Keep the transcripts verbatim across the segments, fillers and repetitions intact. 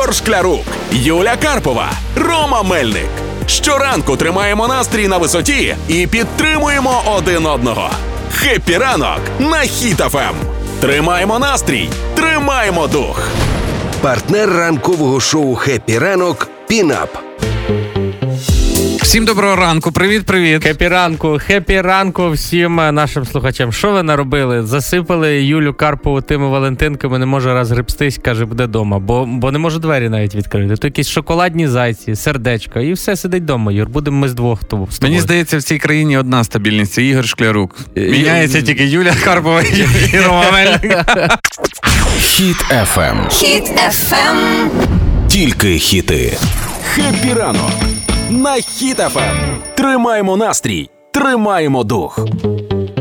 Горя Шклярук, Юля Карпова, Рома Мельник. Щоранку тримаємо настрій на висоті і підтримуємо один одного. Хеппі ранок на Хіт еф ем. Тримаємо настрій, тримаємо дух. Партнер ранкового шоу «Хеппі ранок» – «Pin-Up». Всім доброго ранку, привіт-привіт. Хеппі ранку, хеппі ранку всім нашим слухачам. Що ви наробили? Засипали Юлю Карпову тими валентинками, не може розгребстись, каже, буде дома, бо, бо не може двері навіть відкрити. То якісь шоколадні зайці, сердечка, і все, сидить дома, Юр, будемо ми з двох. Тобі, з Мені здається, в цій країні одна стабільність – Ігор Шклярук. Міняється тільки Юля Карпова і Рома Мельник. Хіт еф ем. Хіт еф ем. Тільки хіти. Хеппі ранок. На Хіт еф ем. Тримаємо настрій, тримаємо дух.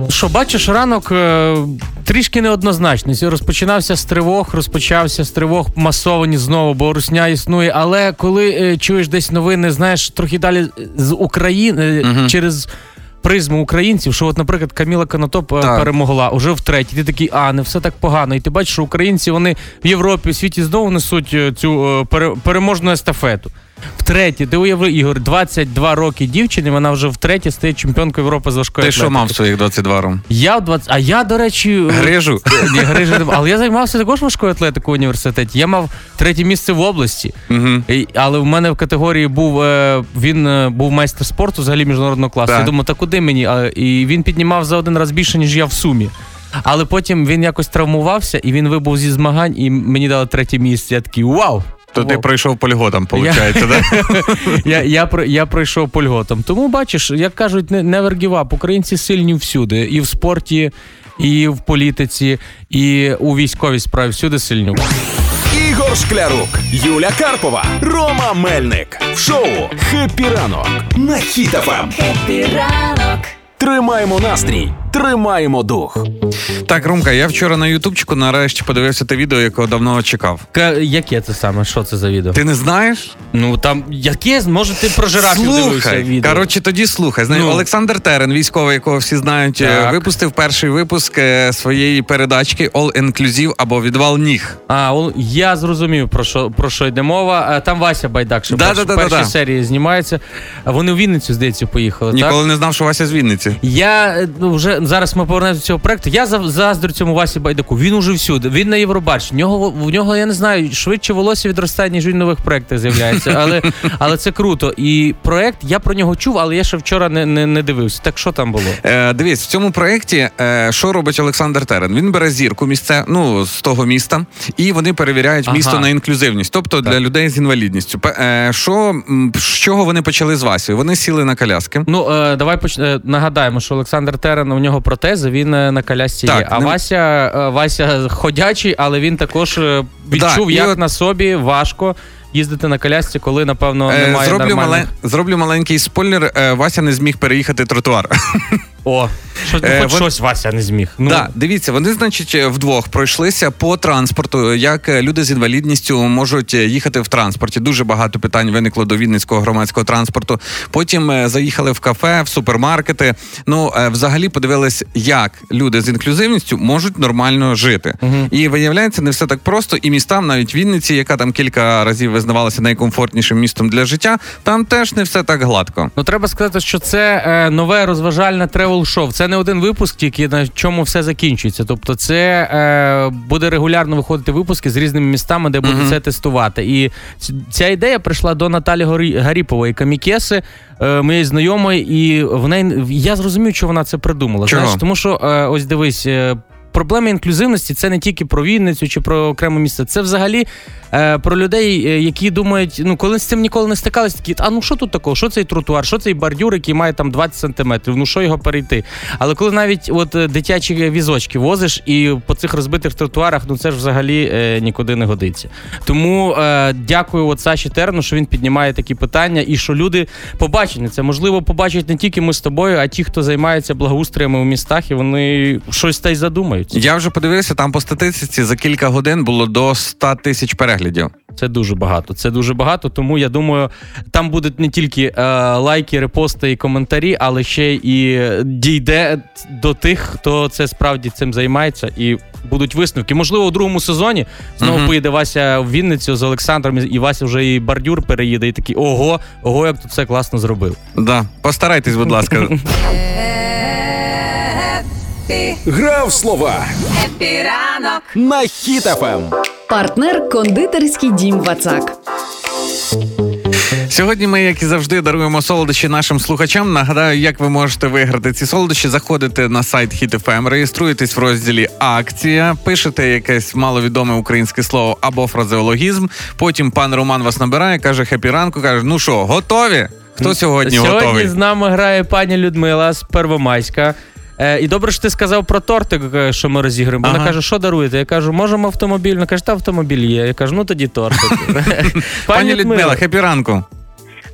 Що, бачиш, ранок е, трішки неоднозначний. Розпочинався з тривог, розпочався з тривог масовані знову, бо русня існує. Але коли е, чуєш десь новини, знаєш, трохи далі з України, е, угу. через призму українців, що от, наприклад, Каміла Конотоп е, перемогла, уже втретє. Ти такий, а, не все так погано. І ти бачиш, що українці, вони в Європі, в світі знову несуть цю е, пере, переможну естафету. Втретє, ти уяви, Ігор, двадцять два роки дівчині, вона вже втретє стає чемпіонкою Європи з важкої атлетики. Ти що мав в своїх двадцять два років? Я в двадцять... А я, до речі... Грижу. Ні, грижу. Але я займався також важкою атлетикою в університеті. Я мав третє місце в області. Угу. І, але в мене в категорії був... Він був майстер спорту, взагалі, міжнародного класу. Так. Я думаю, та куди мені? І він піднімав за один раз більше, ніж я в сумі. Але потім він якось травмувався, і він вибув зі змагань, і мені дали третє місце. Я такий, вау! То ти пройшов по льготам, виходить, так? я, я, я пройшов по льготам. Тому, бачиш, як кажуть, never give up. Українці сильні всюди. І в спорті, і в політиці, і у військовій справі. Всюди сильні. Ігор Шклярук, Юля Карпова, Рома Мельник. В шоу «Хеппі ранок» на Хіт еф ем. Хеппі ранок. Тримаємо настрій, тримаємо дух. Так, Ромка, я вчора на ютубчику нарешті подивився те відео, якого давно чекав. К- яке це саме? Що це за відео? Ти не знаєш? Ну, там, яке? Може, ти про жирафів дивився відео. Слухай, коротше, тоді слухай. Знає, ну. Олександр Терен, військовий, якого всі знають, так. випустив перший випуск своєї передачки All Inclusive або Відвал ніг. А, я зрозумів, про що, про що йде мова. Там Вася Байдак, що да, да, да, перші да. серії знімається. Вони в Вінницю, здається, поїхали, Ніколи так? Ніколи не знав, що Вася з Вінниці. Я ну, вже зараз ми повернемося до цього проекту. Я заздрю цьому Васі Байдаку. Він уже всюди. Він на Євробач. В нього, в нього, я не знаю, швидше волосся відростає, ніж він в нових проєктах з'являється. Але, але це круто. І проєкт, я про нього чув, але я ще вчора не, не, не дивився. Так що там було? Е, дивись, в цьому проєкті, е, що робить Олександр Терен? Він бере зірку місце, ну, з того міста, і вони перевіряють ага. місто на інклюзивність. Тобто так. для людей з інвалідністю. Е, що, з чого вони почали з Васею? Вони сіли на коляски. Ну, е, давай поч... нагадаємо, що Олександр Терен, у нього протези, він на колясці так, є. А не... Вася, Вася ходячий, але він також відчув, да, як от... на собі важко їздити на колясці, коли, напевно, немає зроблю нормальних... Мале... Зроблю маленький спойлер. Вася не зміг переїхати тротуар. О, що, е, хоч вон... щось Вася не зміг. Ну. Да, дивіться, вони, значить, вдвох пройшлися по транспорту, як люди з інвалідністю можуть їхати в транспорті. Дуже багато питань виникло до вінницького громадського транспорту. Потім заїхали в кафе, в супермаркети. Ну, взагалі подивились, як люди з інклюзивністю можуть нормально жити. Угу. І виявляється, не все так просто. І містам, навіть Вінниці, яка там кілька разів визнавалася найкомфортнішим містом для життя, там теж не все так гладко. Ну, треба сказати, що це е, нове розважальне тревел шов. Це не один випуск, тільки на чому все закінчується. Тобто це е, буде регулярно виходити випуски з різними містами, де буде mm-hmm. це тестувати. І ця ідея прийшла до Наталі Горі... Гаріпової, камікеси, е, моєї знайомої, і в неї... я зрозумів, що вона це придумала. Знаєш? Тому що, е, ось дивись, е, проблема інклюзивності – це не тільки про Вінницю чи про окреме місце. Це взагалі е, про людей, е, які думають, ну, коли з цим ніколи не стикалися, такі, а ну що тут такого, що цей тротуар, що цей бордюр, який має там двадцять сантиметрів, ну що його перейти. Але коли навіть от дитячі візочки возиш і по цих розбитих тротуарах, ну це ж взагалі е, нікуди не годиться. Тому е, дякую от Саші Терну, що він піднімає такі питання і що люди побачать це. Можливо, побачать не тільки ми з тобою, а ті, хто займається благоустроями у містах, і вони щось та й задумають. Я вже подивився, там по статистиці за кілька годин було до сто тисяч переглядів. Це дуже багато. Це дуже багато, тому, я думаю, там будуть не тільки е, лайки, репости і коментарі, але ще і дійде до тих, хто це справді цим займається, і будуть висновки. Можливо, у другому сезоні знову uh-huh. поїде Вася в Вінницю з Олександром, і Вася вже і бордюр переїде, і такий, ого, ого, як тут все класно зробив. Да, постарайтесь, будь ласка. Гра в слова. Хеппі ранок на Хіт еф ем. Партнер кондитерський дім Вацак. Сьогодні ми, як і завжди, даруємо солодощі нашим слухачам. Нагадаю, як ви можете виграти ці солодощі. Заходите на сайт Хіт еф ем, реєструєтесь в розділі «Акція», пишете якесь маловідоме українське слово або фразеологізм. Потім пан Роман вас набирає, каже «Хеппі ранку», каже «Ну що, готові? Хто сьогодні, сьогодні готовий?» Сьогодні з нами грає пані Людмила з Первомайська. І добре, що ти сказав про тортик, що ми розіграємо. Вона ага. каже, що даруєте? Я кажу, можемо автомобіль? Вона каже, та автомобіль є. Я кажу, ну тоді тортик. Пані Людмила, хеппі ранку.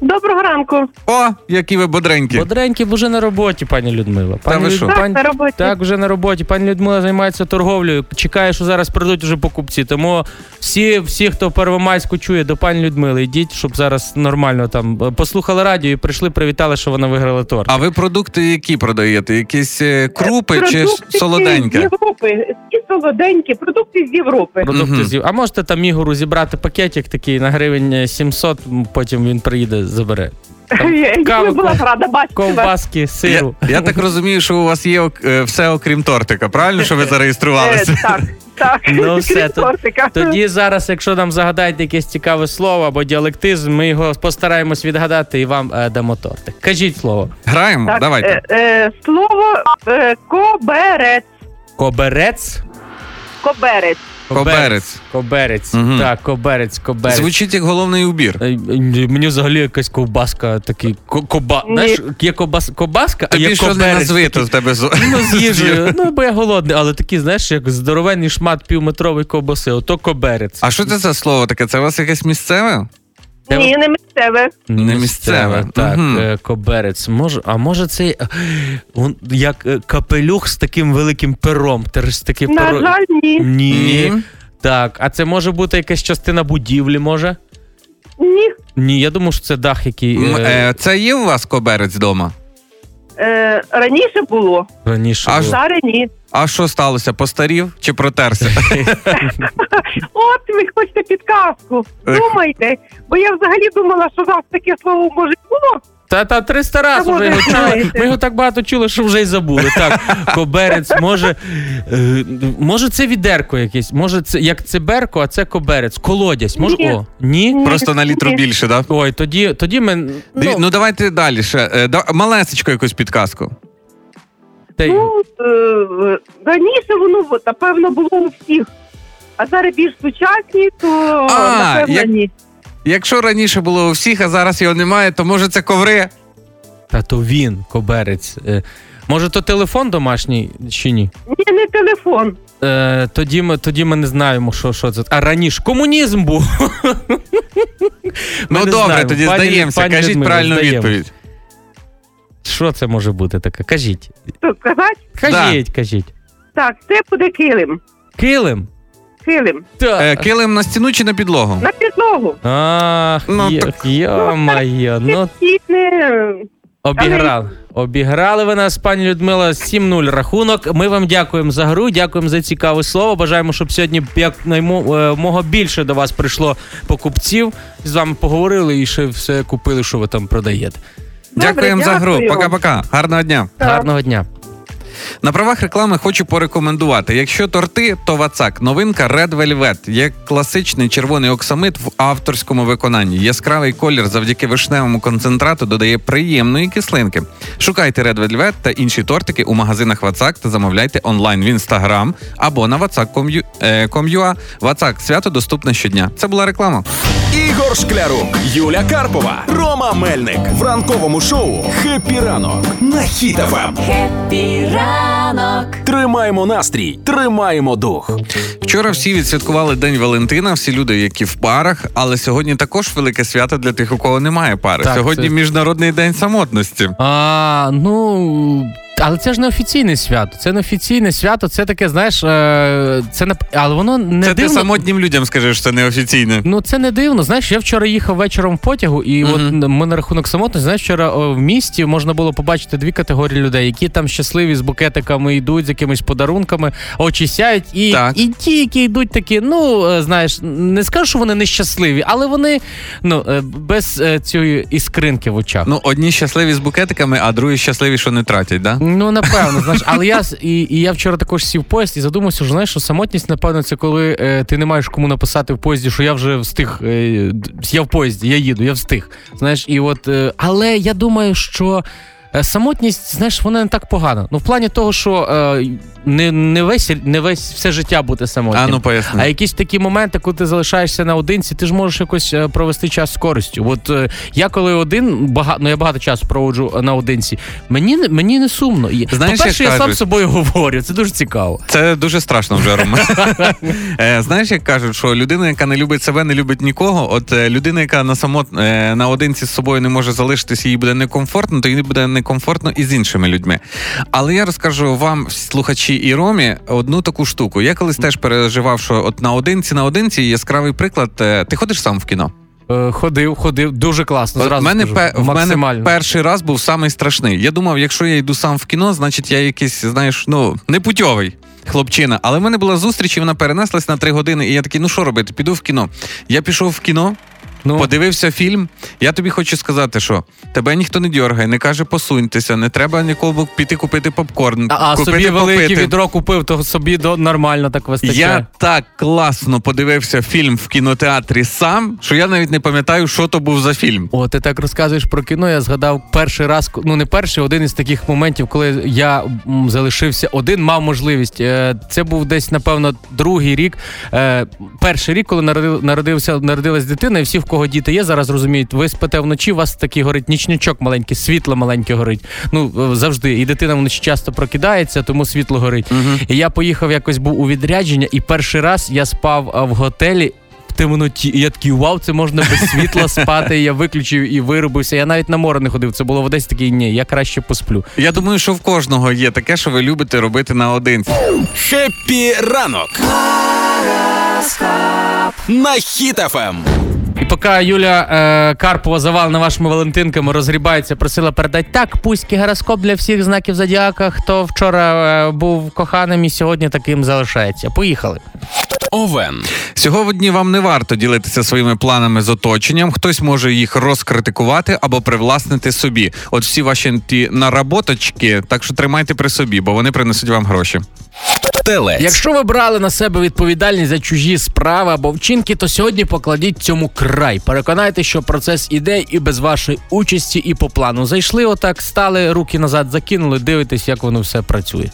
Доброго ранку. О, які ви бодренькі. Бодренькі, бо вже на роботі, пані Людмила. Пані та ви що? Люд... Так, пані... на роботі. Так, вже на роботі. Пані Людмила займається торговлею. Чекає, що зараз прийдуть уже покупці. Тому всі, всі, хто Первомайську чує, до пані Людмили йдіть, щоб зараз нормально там послухали радіо і прийшли, привітали, що вона виграла торт. А ви продукти які продаєте? Якісь крупи продукти чи солоденькі? З Європи. Ті солоденькі. Продукти з Європи. Продукти угу. з Європи. А можете там Ігору зібрати пакетик такий на гривень сімсот, потім він приїде забере. Кави, була рада бачити ковбаски, сиру. Я, я так розумію, що у вас є все окрім тортика, правильно, що ви зареєструвалися? Так, так, ну, все, тортика. Тоді зараз, якщо нам загадаєте якесь цікаве слово або діалектизм, ми його постараємось відгадати і вам е, дамо тортик. Кажіть слово. Граємо? Так, давайте. Е, е, слово е, коберець. Коберець? Коберець. Коберець. Коберець. Угу. Так, коберець, коберець. Звучить як головний убір. Мені взагалі якась ковбаска, такий коба, знаєш, є кобас, кобаска, тобі а є коберець. Тобі що не назвито в тебе з... Ну, з їжею. Ну, бо я голодний, але такий, знаєш, як здоровенний шмат півметрової ковбаси, ото коберець. А що це за слово таке? Це у вас якесь місцеве? Ні, не місцеве. Не місцеве, так, угу. Коберець. Може, а може це он, як капелюх з таким великим пером? З таким на перо... жаль, ні. Ні. ні. Так, а це може бути якась частина будівлі, може? Ні. Ні, я думаю, що це дах, який... Е... Це є у вас коберець вдома? Е, раніше було. Раніше а було. Зараз ні. А що сталося? Постарів чи протерся? От ви хочете підказку. Думайте. Бо я взагалі думала, що вас таке слово може було. Та-та, триста раз вже його чули. Ми його так багато чули, що вже й забули. Так, коберець, може... Може, це відерко якесь. Може, це як циберко, а це коберець. Колодязь. Може, ні. О, ні? Просто на літру більше, так? Да? Ой, тоді, тоді ми... Ну, ну давайте далі ще. Малесечко якусь підказку. Та... Ну, раніше воно, напевно, було у всіх. А зараз більш сучасні, то, а, напевно, як... ні. Якщо раніше було у всіх, а зараз його немає, то може це коври? Та то він, коберець. Е, може то телефон домашній чи ні? Ні, не телефон. Е, тоді, ми, тоді ми не знаємо, що, що це. А раніше комунізм був. Ну добре, знаємо. Тоді пані, здаємося. Пані кажіть Людмила, правильну здаємо. Відповідь. Що це може бути таке? Кажіть. Що, казати? Кажіть, да. кажіть. Так, це буде килим. Килим? Килим. Е, килим на стіну чи на підлогу? На підлогу. Ах, ну, є, так... йо-моє. Ну, обіграли. Обіграли ви нас, пані Людмила, сім нуль рахунок. Ми вам дякуємо за гру, дякуємо за цікаве слово. Бажаємо, щоб сьогодні якнаймога більше до вас прийшло покупців. З вами поговорили і ще все купили, що ви там продаєте. Добре, дякуємо дякую. За гру. Пока-пока. Гарного дня. Так. Гарного дня. На правах реклами хочу порекомендувати. Якщо торти, то Вацак. Новинка Red Velvet. Є класичний червоний оксамит в авторському виконанні. Яскравий колір завдяки вишневому концентрату додає приємної кислинки. Шукайте Red Velvet та інші тортики у магазинах Вацак та замовляйте онлайн в Instagram або на вацак точка ком точка ю а. Вацак. Свято доступне щодня. Це була реклама. Ігор Шклярук, Юля Карпова, Рома Мельник. В ранковому шоу «Хеппі ранок» на Хіт еф ем. Хеппі ранок. Тримаємо настрій, тримаємо дух. Вчора всі відсвяткували День Валентина, всі люди, які в парах, але сьогодні також велике свято для тих, у кого немає пари. Так, сьогодні це... Міжнародний день самотності. А, ну... Але це ж не офіційне свято. Це не офіційне свято, це таке, знаєш, це не... але воно не це дивно. Це ти самотнім людям скажеш, що це не офіційне. Ну, це не дивно. Знаєш, я вчора їхав вечором в потягу, і uh-huh. от ми на рахунок самотності, знаєш, вчора в місті можна було побачити дві категорії людей, які там щасливі з букетиками йдуть, з якимись подарунками, очі сяють, і, і ті, які йдуть такі, ну, знаєш, не скажу, що вони нещасливі, але вони, ну, без цієї іскринки в очах. Ну, одні щасливі з букетиками, а другі щасливі, що не тратять, да? Ну, напевно, знаєш, але я і, і я вчора також сів в поїзд і задумався, що, знаєш, що самотність, напевно, це коли е, ти не маєш кому написати в поїзді, що я вже встиг, е, я в поїзді, я їду, я встиг, знаєш, і от, е, але я думаю, що самотність, знаєш, вона не так погана. Ну, в плані того, що е, не, не, весь, не весь все життя бути самотнім. А, ну, поясни. А якісь такі моменти, коли ти залишаєшся наодинці, ти ж можеш якось провести час з користю. От е, я коли один, бага, ну, я багато часу проводжу наодинці, мені, мені не сумно. Знаєш, по-перше, я, я сам з собою говорю, це дуже цікаво. Це дуже страшно вже, Рома. Знаєш, як кажуть, що людина, яка не любить себе, не любить нікого, от людина, яка наодинці з собою не може залишитись, їй буде некомфортно, то їй буде не комфортно і з іншими людьми. Але я розкажу вам, слухачі і Ромі, одну таку штуку. Я колись теж переживав, що от наодинці, наодинці, яскравий приклад, ти ходиш сам в кіно? Ходив, ходив, дуже класно, зразу мене скажу, пе- в мене перший раз був самий страшний. Я думав, якщо я йду сам в кіно, значить я якийсь, знаєш, ну, непутьовий хлопчина. Але в мене була зустріч, і вона перенеслась на три години, і я такий, ну що робити, піду в кіно. Я пішов в кіно, ну. Подивився фільм, я тобі хочу сказати, що тебе ніхто не дьоргає, не каже посуньтеся, не треба нікому піти купити попкорн, а, а купити попити. А собі велике попити. Відро купив, то собі нормально так вистачає. Я так класно подивився фільм в кінотеатрі сам, що я навіть не пам'ятаю, що то був за фільм. О, ти так розказуєш про кіно, я згадав перший раз, ну не перший, один із таких моментів, коли я залишився один, мав можливість. Це був десь, напевно, другий рік, перший рік, коли народився, народилась дитина, і всі в кого діти є, зараз розуміють, ви спите вночі, у вас такий горить нічничок маленький, світло маленьке горить. Ну, завжди. І дитина вночі часто прокидається, тому світло горить. Угу. І я поїхав, якось був у відрядження, і перший раз я спав в готелі в темноті. І я такий, вау, це можна без світла спати. Я виключив і вирубився. Я навіть на море не ходив. Це було в Одесі такий, ні, я краще посплю. Я думаю, що в кожного є таке, що ви любите робити наодинці. Хеппі ранок! На Хіт еф ем! І поки Юля е, Карпова завалена вашими валентинками розгрібається, просила передати так, пуський гороскоп для всіх знаків зодіака, хто вчора е, був коханим і сьогодні таким залишається. Поїхали. Овен. Сьогодні вам не варто ділитися своїми планами з оточенням. Хтось може їх розкритикувати або привласнити собі. От всі ваші ті наработочки, так що тримайте при собі, бо вони принесуть вам гроші. Телець. Якщо ви брали на себе відповідальність за чужі справи або вчинки, то сьогодні покладіть цьому край. Переконайте, що процес іде і без вашої участі, і по плану. Зайшли отак, стали, руки назад закинули, дивитесь, як воно все працює.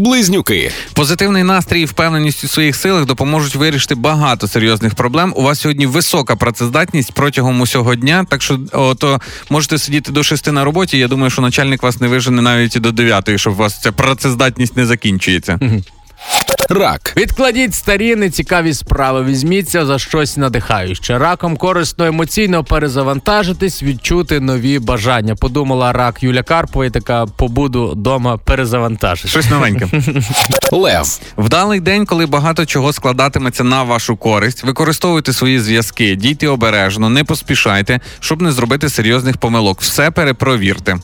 Близнюки. Позитивний настрій і впевненість у своїх силах допоможуть вирішити багато серйозних проблем. У вас сьогодні висока працездатність протягом усього дня, так що ото можете сидіти до шести на роботі. Я думаю, що начальник вас не вижене навіть і до дев'ятої, щоб у вас ця працездатність не закінчується. Угу. Рак. Відкладіть старі нецікаві справи, візьміться за щось надихаюче. Раком корисно емоційно перезавантажитись, відчути нові бажання. Подумала рак Юля Карпова і така, побуду дома перезавантажити. Щось новеньке. Лев. Вдалий день, коли багато чого складатиметься на вашу користь. Використовуйте свої зв'язки, дійте обережно, не поспішайте, щоб не зробити серйозних помилок. Все перепровірте.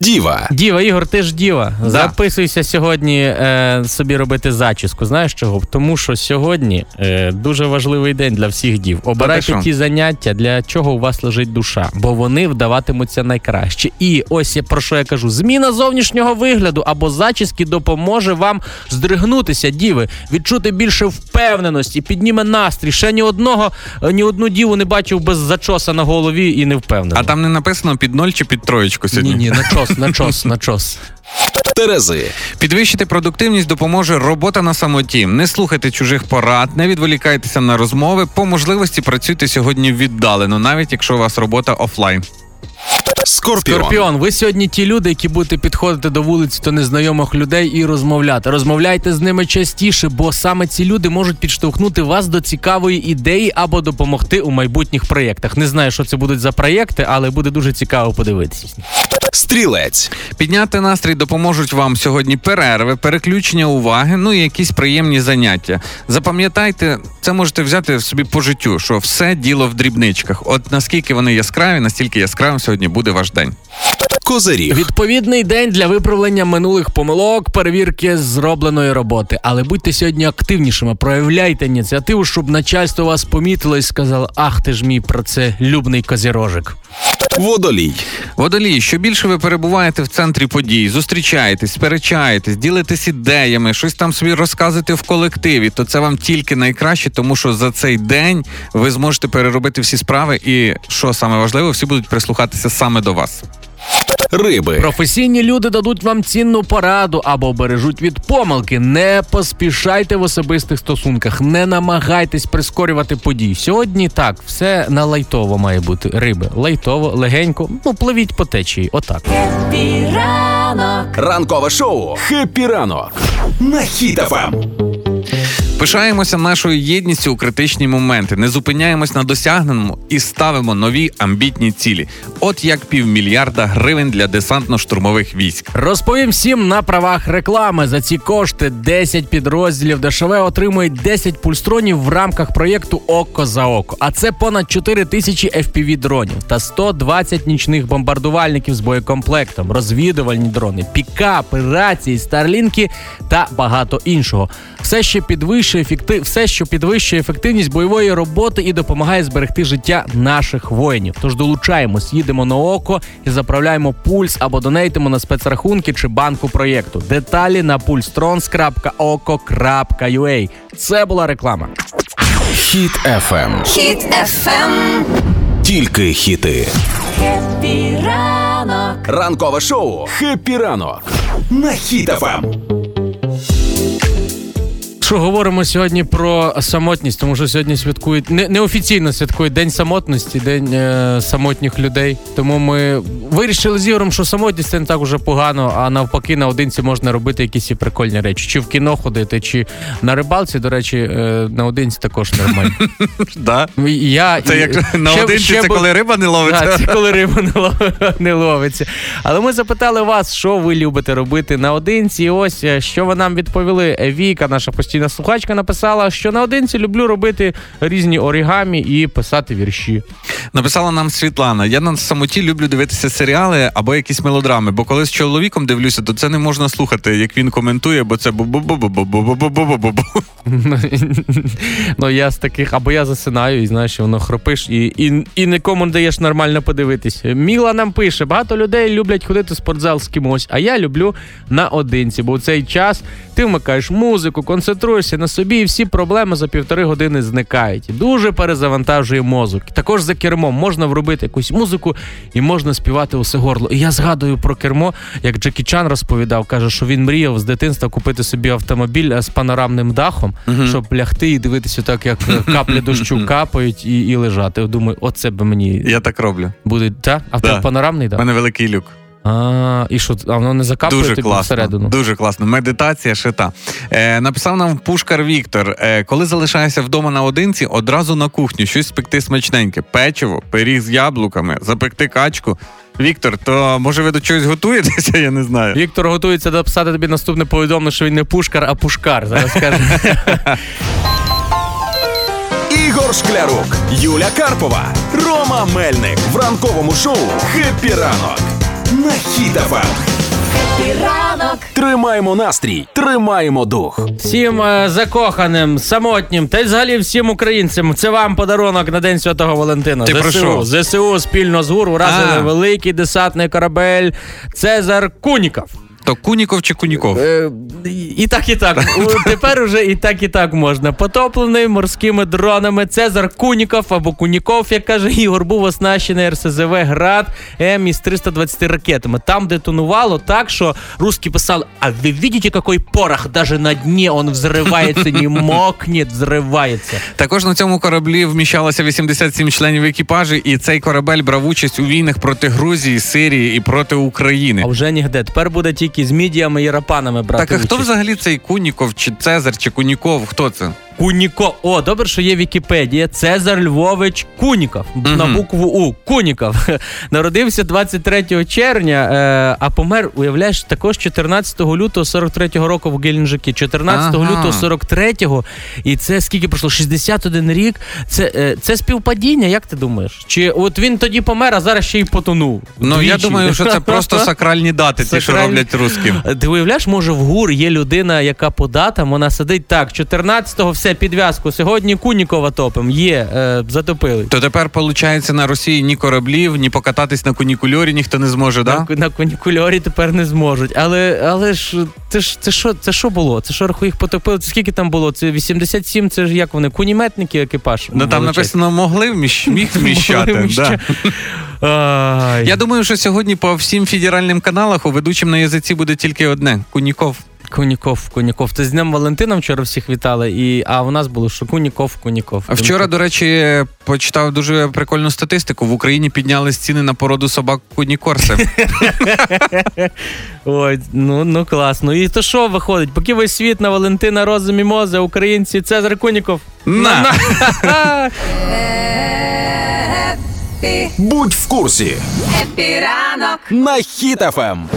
Діва. Діва, Ігор, ти ж діва. Да. Записуйся сьогодні е, собі робити зачіску. Знаєш чого? Тому що сьогодні е, дуже важливий день для всіх дів. Обирайте ті заняття, для чого у вас лежить душа, бо вони вдаватимуться найкраще. І ось я про що я кажу. Зміна зовнішнього вигляду або зачіски допоможе вам здригнутися, діви, відчути більше впевненості, підніме настрій. Ще ні одного, ні одну діву не бачив без зачоса на голові і не впевнений. А там не написано під ноль чи під троєчку сьогодні? Ні, ні, на чос. Начос, начос. Терези. Підвищити продуктивність допоможе робота на самоті. Не слухайте чужих порад, не відволікайтеся на розмови. По можливості працюйте сьогодні віддалено, навіть якщо у вас робота офлайн. Скорпіон. Скорпіон, ви сьогодні ті люди, які будете підходити до вулиці до незнайомих людей і розмовляти. Розмовляйте з ними частіше, бо саме ці люди можуть підштовхнути вас до цікавої ідеї або допомогти у майбутніх проєктах. Не знаю, що це будуть за проєкти, але буде дуже цікаво подивитися. «Стрілець». Підняти настрій допоможуть вам сьогодні перерви, переключення уваги, ну і якісь приємні заняття. Запам'ятайте, це можете взяти собі по життю, що все діло в дрібничках. От наскільки вони яскраві, настільки яскравим сьогодні буде ваш день. Козиріг. Відповідний день для виправлення минулих помилок, перевірки зробленої роботи. Але будьте сьогодні активнішими, проявляйте ініціативу, щоб начальство вас помітило і сказало: «Ах, ти ж мій працелюбний козирожик». Водолій. Водолій. Що більше ви перебуваєте в центрі подій, зустрічаєтесь, сперечаєтесь, ділитесь ідеями, щось там собі розказуєте в колективі, то це вам тільки найкраще, тому що за цей день ви зможете переробити всі справи і, що саме важливо, всі будуть прислухатися саме до вас. Риби. Професійні люди дадуть вам цінну пораду або бережуть від помилки. Не поспішайте в особистих стосунках, не намагайтесь прискорювати події. Сьогодні так, все на лайтово має бути. Риби. Лайтово, легенько, ну, пливіть по течії, отак. Хеппі ранок. Ранкове шоу «Хеппі ранок» на Хіт еф ем. Пишаємося нашою єдністю у критичні моменти, не зупиняємось на досягненому і ставимо нові амбітні цілі. От як півмільярда гривень для десантно-штурмових військ. Розповім всім на правах реклами. За ці кошти десять підрозділів ДШВ отримують десять пульстронів в рамках проєкту «Око за Око». А це понад чотири тисячі еф пі ві-дронів та сто двадцять нічних бомбардувальників з боєкомплектом, розвідувальні дрони, пікапи, рації, старлінки та багато іншого. Все ще підвищує Ефектив... все, що підвищує ефективність бойової роботи і допомагає зберегти життя наших воїнів. Тож долучаємось, їдемо на Око і заправляємо пульс або донейтимо на спецрахунки чи банку проєкту. Деталі на пульстрон крапка око крапка ю а. Це була реклама. Хіт еф ем. Хіт еф ем. Тільки хіти. Хеппі ранок. Ранкове шоу «Хеппі ранок» на Хіт еф ем. Що, говоримо сьогодні про самотність, тому що сьогодні святкують, не, неофіційно святкують День самотності, День е, самотніх людей. Тому ми вирішили з Ігорем, що самотність – це не так уже погано, а навпаки, наодинці можна робити якісь і прикольні речі. Чи в кіно ходити, чи на рибалці, до речі, е, наодинці також нормально. Так? Це як наодинці, це коли риба не ловиться. Це коли риба не ловиться. Але ми запитали вас, що ви любите робити наодинці, і ось, що ви нам відповіли. Віка, наша постійна Стіна слухачка, написала, що наодинці люблю робити різні орігамі і писати вірші. Написала нам Світлана: я на самоті люблю дивитися серіали або якісь мелодрами, бо коли з чоловіком дивлюся, то це не можна слухати, як він коментує, бо це бу-бу-бу-бу-бу-бу-бу-бу-бу-бу. Ну, я з таких, або я засинаю, і знаєш, воно хропиш, і нікому не даєш нормально подивитись. Міла нам пише: багато людей люблять ходити в спортзал з кимось, а я люблю наодинці, бо в цей час ти вмикаєш музику, концентруєшся на собі, і всі проблеми за півтори години зникають. Дуже перезавантажує мозок. Також за кермом можна вробити якусь музику і можна співати усе горло. І я згадую про кермо, як Джекі Чан розповідав, каже, що він мріяв з дитинства купити собі автомобіль з панорамним дахом, uh-huh. щоб лягти і дивитися так, як каплі дощу капають, і, і лежати. Думаю, оце б мені... Я так роблю. Буде, так? Автопанорамний, да. Панорамний дах? У мене великий люк. А, і що, а воно не закапує дуже тобі класно, всередину? Дуже класно. Медитація ще та. Е, написав нам Пушкар Віктор: е, коли залишаюся вдома наодинці, одразу на кухню щось спекти смачненьке. Печиво, пиріг з яблуками, запекти качку. Віктор, то може ви до чогось готуєтеся? Я не знаю. Віктор готується дописати тобі наступне повідомлення, що він не Пушкар, а Пушкар. Зараз скажу. Горя Шклярук, Юля Карпова, Рома Мельник в ранковому шоу «Хеппі ранок» на Хіт еф ем. Ранок. Тримаємо настрій, тримаємо дух. Всім е, закоханим, самотнім та й взагалі всім українцям. Це вам подарунок на День Святого Валентина. Ти ЗСУ. ЗСУ спільно з ГУР вразили а. великий десантний корабель «Цезар Куніков». То Куніков чи Куніков? Е, і так, і так. Тепер уже і так, і так можна. Потоплений морськими дронами Цезар Куніков, або Куніков, як каже Ігор, був оснащений РСЗВ «Град» М із триста двадцять ракетами. Там детонувало так, що русські писали: а ви бачите, який порох? Даже на дні він взривається, не мокне, взривається. Також на цьому кораблі вміщалося вісімдесят сім членів екіпажі, і цей корабель брав участь у війнах проти Грузії, Сирії і проти України. А вже нігде. Тепер буде тільки з мідіями і рапанами брати. Так, а хто участь? Взагалі цей Куніков, чи Цезар, чи Куніков? Хто це? Куніко. О, добре, що є Вікіпедія. Цезар Львович Куніков. Mm-hmm. На букву У. Куніков. Народився двадцять третього червня, е, а помер, уявляєш, також чотирнадцятого лютого сорок третього року в Геленджикі. чотирнадцятого ага. лютого сорок третього. І це скільки пройшло? шістдесят один рік. Це, е, це співпадіння, як ти думаєш? Чи от він тоді помер, а зараз ще й потонув? Ну, двічі. Я думаю, що це просто сакральні дати, ті, що роблять русським. Ти уявляєш, може в ГУР є людина, яка по датам, вона сидить так, чотирнадцятого все, підв'язку, сьогодні Кунікова топим, є, е, затопили. То тепер, виходить, на Росії ні кораблів, ні покататись на кунікульорі ніхто не зможе, так? Да? На, на кунікульорі тепер не зможуть. Але, але ж, це ж, це що, це що було? Це що, їх потопили? Це скільки там було? Це вісімдесят сім, це ж як вони, куніметники екіпаж? Ну, там написано, могли вміщ... міг вміщати, да. Я думаю, що сьогодні по всім федеральним каналах у ведучим на язиці буде тільки одне – Куніков. Куніков, Куніков. Ти з Днем Валентина вчора всіх вітали, і, а у нас було, що Куніков, Куніков. Куніков. Вчора, до речі, почитав дуже прикольну статистику. В Україні піднялись ціни на породу собак кунікорси. Ой, ну, ну класно. І то що виходить? Поки весь світ на Валентина, Роза, Мімоза, українці, Цезар Куніков. На! Будь в курсі. Хеппі ранок на Хіт еф ем.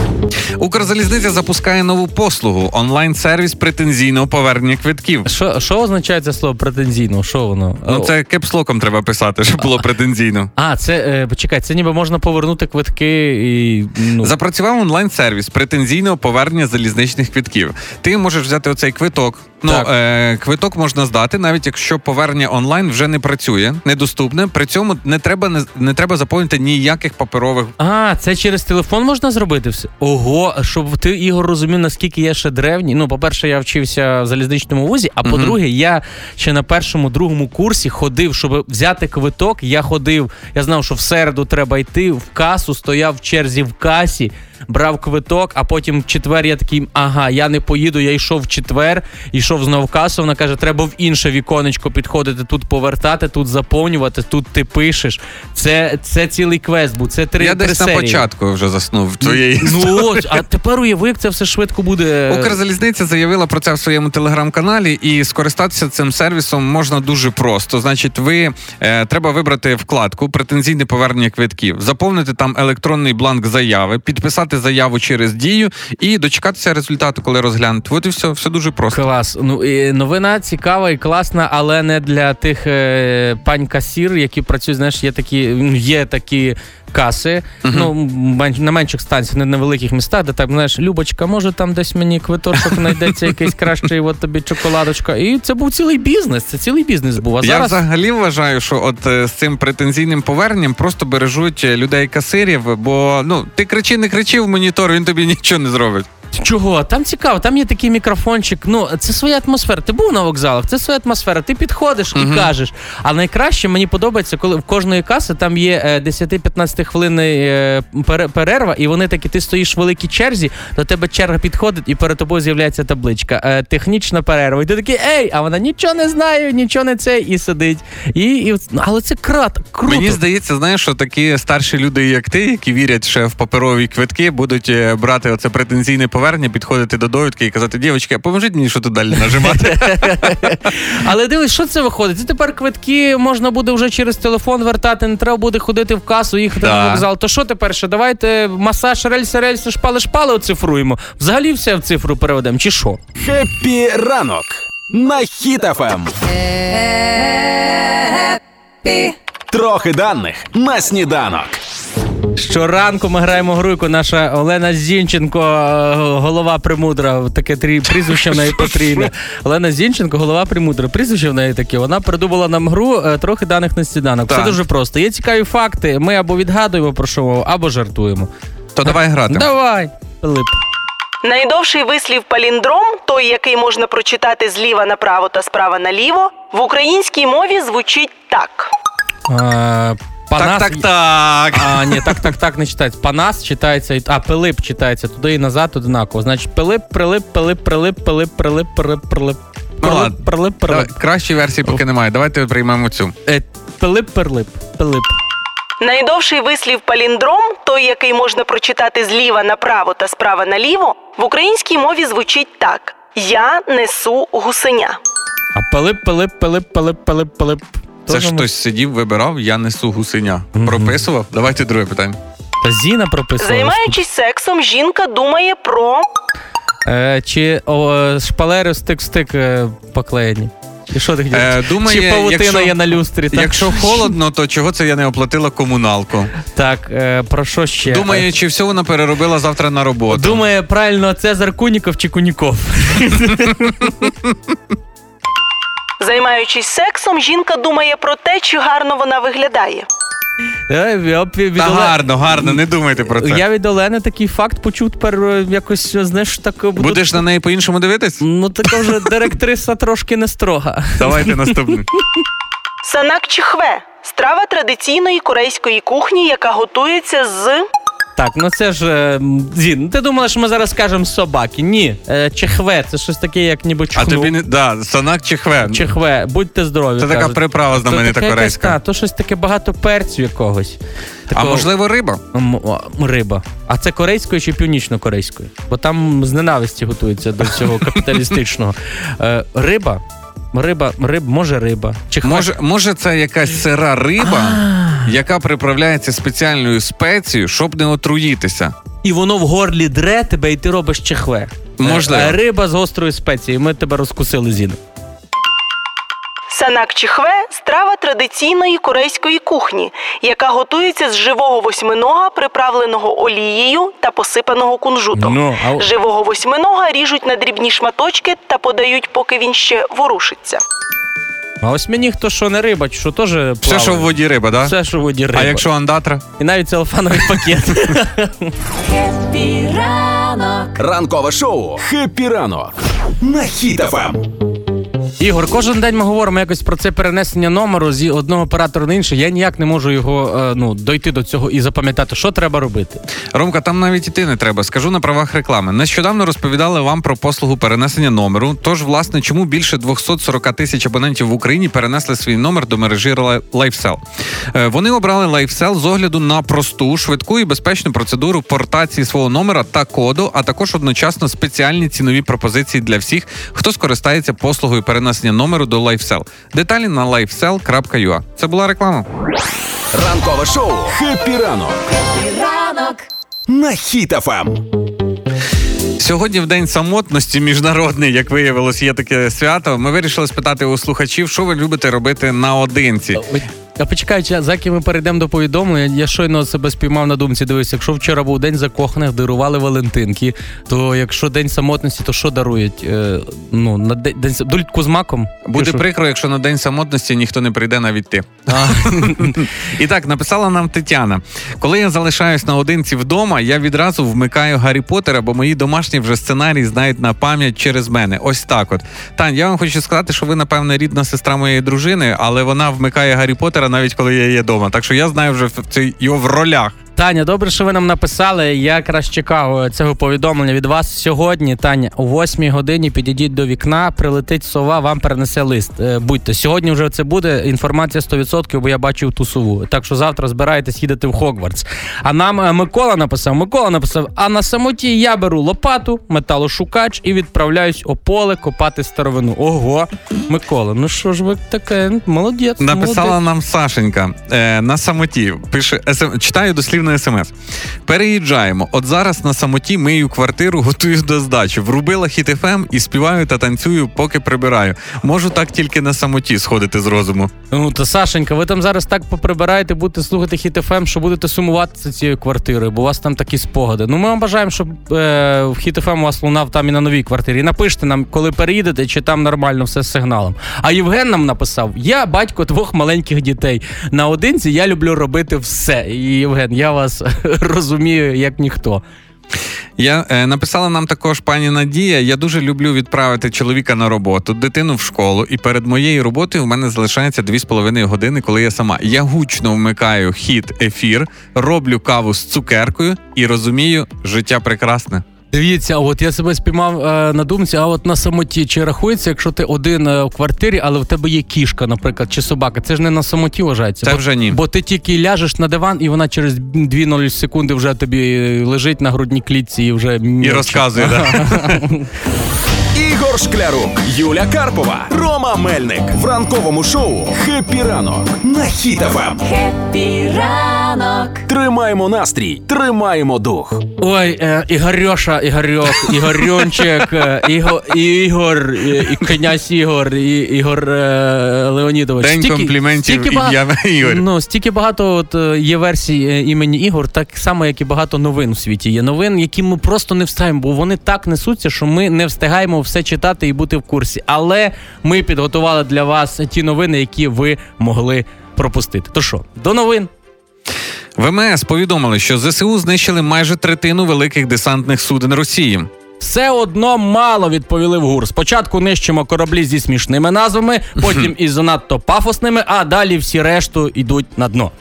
Укрзалізниця запускає нову послугу – онлайн-сервіс претензійного повернення квитків. Що, що означає це слово претензійно? Що воно? Ну, це кепслоком треба писати, щоб було претензійно. А, це, почекай, це ніби можна повернути квитки і... Ну. Запрацював онлайн-сервіс претензійного повернення залізничних квитків. Ти можеш взяти оцей квиток. Ну, е, квиток можна здати, навіть якщо повернення онлайн вже не працює, недоступне. При цьому не треба, не, не треба заповнити ніяких паперових... А, це через телефон можна зробити все? Ого, щоб ти, Ігор, розумів, наскільки я ще древній. Ну, по-перше, я вчився в залізничному вузі, а по-друге, я ще на першому, другому курсі ходив, щоб взяти квиток, я ходив, я знав, що в середу треба йти в касу, стояв в черзі в касі, брав квиток, а потім в четвер я такий, ага, я не поїду, я йшов в четвер, йшов знов в касу, вона каже, треба в інше віконечко підходити, тут повертати, тут заповнювати, тут ти пишеш. Це, це цілий квест був, це три, я три десь серії. Я десь на початку вже заснув в твоєї ну, історії. Ну, а тепер уяви, як це все швидко буде. Укрзалізниця заявила про це в своєму телеграм-каналі, і скористатися цим сервісом можна дуже просто. Значить, ви, е, треба вибрати вкладку «Претензійне повернення квитків», заповнити там електронний бланк заяви, підписати заяву через Дію і дочекатися результату, коли розглянуть. От і все, все дуже просто. Клас. Ну, і новина цікава і класна, але не для тих е, пань касір, які працюють, знаєш, є такі, є такі каси, uh-huh. ну, менш, на менших станціях, не на великих містах, де так, знаєш, Любочка, може там десь мені квиточок знайдеться якийсь кращий, от тобі чоколадочка. І це був цілий бізнес, це цілий бізнес був. А зараз... Я взагалі вважаю, що от е, з цим претензійним поверненням просто бережуть людей-касирів, бо, ну, ти кричи, не кричи, чи в монітор, він тобі нічого не зробить. Чого? Там цікаво, там є такий мікрофончик, ну, це своя атмосфера. Ти був на вокзалах, це своя атмосфера, ти підходиш і uh-huh. кажеш. А найкраще мені подобається, коли в кожної каси там є десять-п'ятнадцять хвилинний перерва, і вони такі, ти стоїш в великій черзі, до тебе черга підходить, і перед тобою з'являється табличка. Технічна перерва. І ти такий, ей, а вона нічого не знає, нічого не це, і сидить. І, і... Але це крат, круто. Мені здається, знаєш, що такі старші люди, як ти, які вірять ще в паперові квитки, будуть брати оце претензійне повернення, підходити до довідки і казати, дівчатки, поможіть мені, що тут далі нажимати. Але дивись, що це виходить? Це тепер квитки можна буде вже через телефон вертати, не треба буде ходити в касу, їхати на вокзал. То що тепер ще? Давайте масаж, рельси, рельси, шпали, шпали оцифруємо. Взагалі все в цифру переведемо, чи що? Хеппі ранок на Хіт еф ем. Хеппі. Трохи даних на сніданок. Щоранку ми граємо груйку. Наша Олена Зінченко, голова Примудра, таке три прізвище в неї потрійне. Олена Зінченко, голова Примудра, прізвище в неї таке. Вона придумала нам гру «Трохи даних на сніданок». Все дуже просто. Є цікаві факти. Ми або відгадуємо про що, або жартуємо. То давай грати. Давай, Пилип. Найдовший вислів паліндром, той, який можна прочитати зліва направо та справа наліво, в українській мові звучить так. А... Панас... Так, так, так. А, ні, так, так, так не читається. Панас читається, а Пилип читається туди і назад однаково. Значить, Пилип, Прилип, Пилип, Прилип, Пилип, Прилип, Прилип, Прилип, Прилип, Прилип, Прилип. Кращої версії поки немає. Давайте приймемо цю. Пилип, Прилип, Пилип. Найдовший вислів паліндром, той, який можна прочитати зліва направо та справа наліво, в українській мові звучить так. Я несу гусеня. А Пилип, Пилип, Пилип, Пилип, Пилип, Пилип. Це ж хтось сидів, вибирав, я несу гусеня. Прописував? Давайте друге питання. Та Зіна прописувала. Займаючись сексом, жінка думає про... Е, чи о, шпалери стик-стик е, поклеєні. І що ти хотів? Е, думає, чи павутина якщо, є на люстрі? Так? Якщо холодно, то чого це я не оплатила комуналку? Так, е, про що ще? Думає, чи все вона переробила завтра на роботу? Думає, правильно, Цезар Куніков чи Куніков? Займаючись сексом, жінка думає про те, чи гарно вона виглядає. Та гарно, гарно, не думайте про це. Я від Олени такий факт почув тепер якось, знаєш, так... Буду... Будеш на неї по-іншому дивитись? Ну, така вже директриса трошки не строга. Давайте наступний. Санак чи хве? Страва традиційної корейської кухні, яка готується з... Так, ну це ж, Зін, ти думала, що ми зараз скажемо собаки. Ні, чехве, це щось таке, як ніби чхну. А тобі не, да, санак чехве. Чехве, будьте здорові. Це кажуть. Така приправа знаменита корейська. Так, то щось таке багато перцю якогось. Такого... А можливо риба? М- риба. А це корейською чи північно-корейською? Бо там з ненависті готується до всього капіталістичного. Е, риба? Риба, риб, може риба. Чехве. Може, може це якась сира риба? А-а-а. Яка приправляється спеціальною спецією, щоб не отруїтися. І воно в горлі дре тебе, і ти робиш чехве. Можливо. Риба з гострою спецією, ми тебе розкусили, Зіна. Санак чехве – страва традиційної корейської кухні, яка готується з живого восьминога, приправленого олією та посипаного кунжутом. No, I... Живого восьминога ріжуть на дрібні шматочки та подають, поки він ще ворушиться. А осьмініг то що не риба, що теж плаває. Все, що в воді риба, так? Да? Все, що в воді риба. А якщо андатра? І навіть целофановий пакет. Хеппі ранок. Ранкове шоу «Хеппі ранок» на Хіт еф ем. Ігор, кожен день ми говоримо якось про це перенесення номеру з одного оператора на інший. Я ніяк не можу його, ну, дойти до цього і запам'ятати, що треба робити. Ромка, там навіть іти не треба. Скажу на правах реклами. Нещодавно розповідали вам про послугу перенесення номеру. Тож, власне, чому більше двісті сорок тисяч абонентів в Україні перенесли свій номер до мережі LifeCell. Вони обрали LifeCell з огляду на просту, швидку і безпечну процедуру портації свого номера та коду, а також одночасно спеціальні цінові пропозиції для всіх, хто скористається послугою перенесення номеру до LifeCell. Деталі на лайфсел крапка ю а. Це була реклама. Ранкове шоу «Хеппі ранок». «Хеппі ранок» на Хіт еф ем. Сьогодні в День самотності міжнародний, як виявилось, є таке свято. Ми вирішили спитати у слухачів, що ви любите робити наодинці. А почекаючи, заки ми перейдемо до повідомлення, я щойно себе спіймав на думці, дивився, якщо вчора був День закоханих, дарували валентинки, то якщо День самотності, то що дарують? Е, ну, на день, день дульку з маком? Буде пишу. Прикро, якщо на День самотності ніхто не прийде, навіть ти. І так, написала нам Тетяна. Коли я залишаюсь наодинці вдома, я відразу вмикаю Гаррі Поттера, бо мої домашні вже сценарій знають на пам'ять через мене. Ось так от. Тань, я вам хочу сказати, що ви, напевно, рідна сестра моєї дружини, але вона вмикає Гаррі Поттера навіть коли я є вдома. Так що я знаю вже це його в ролях. Таня, добре, що ви нам написали. Я якраз чекав цього повідомлення від вас. Сьогодні, Таня, о восьмій годині підійдіть до вікна, прилетить сова, вам перенесе лист. Будьте. Сьогодні вже це буде, інформація сто відсотків, бо я бачив ту сову. Так що завтра збираєтесь їдете в Хогвартс. А нам Микола написав, Микола написав, а на самоті я беру лопату, металошукач і відправляюсь у поле копати старовину. Ого, Микола, ну що ж ви таке, молодець. Написала молодець. Нам Сашенька, е, на самоті, пише, е, читаю дослівно ес ем ес. Переїжджаємо. От зараз на самоті мию квартиру, готую до здачі. Врубила Хіт еф ем і співаю та танцюю, поки прибираю. Можу так тільки на самоті сходити з розуму. Ну, та Сашенька, ви там зараз так поприбираєте, будете слухати Хіт еф ем, що будете сумуватися цією квартирою, бо у вас там такі спогади. Ну, ми вам бажаємо, щоб е, Хіт еф ем у вас лунав там і на новій квартирі. І напиште нам, коли переїдете, чи там нормально все з сигналом. А Євген нам написав, я батько двох маленьких дітей. Наодинці я люблю робити все. І, Євген, я вас розумію, як ніхто. Я е, написала нам також пані Надія, я дуже люблю відправити чоловіка на роботу, дитину в школу, і перед моєю роботою в мене залишається дві з половиною години, коли я сама. Я гучно вмикаю хіт ефір, роблю каву з цукеркою і розумію, життя прекрасне. Дивіться, от я себе спіймав е, на думці, а от на самоті чи рахується, якщо ти один е, в квартирі, але в тебе є кішка, наприклад, чи собака, це ж не на самоті вважається. Це бо, вже ні. Бо ти тільки ляжеш на диван, і вона через дві секунди вже тобі лежить на грудній клітці і вже... І м'яче. Розказує, так. Ігор Шклярук, Юля Карпова, Рома Мельник в ранковому шоу «Хеппі Ранок» на Хіт еф ем. Хеппі Ранок. Тримаємо настрій, тримаємо дух. Ой, е, Ігорьоша, Ігорьок, Ігорьончик, Іго, Ігор, і, і князь Ігор, і, Ігор е, Леонідович. День стільки, компліментів стільки багато, ім'я Ігор. Ну, стільки багато от, є версій імені Ігор, так само, як і багато новин у світі є. Новин, які ми просто не встаємо, бо вони так несуться, що ми не встигаємо все читати і бути в курсі. Але ми підготували для вас ті новини, які ви могли пропустити. То що, до новин. ВМС повідомили, що ЗСУ знищили майже третину великих десантних суден Росії. Все одно мало, відповіли в ГУР. Спочатку нищимо кораблі зі смішними назвами, потім із занадто пафосними, а далі всі решту йдуть на дно.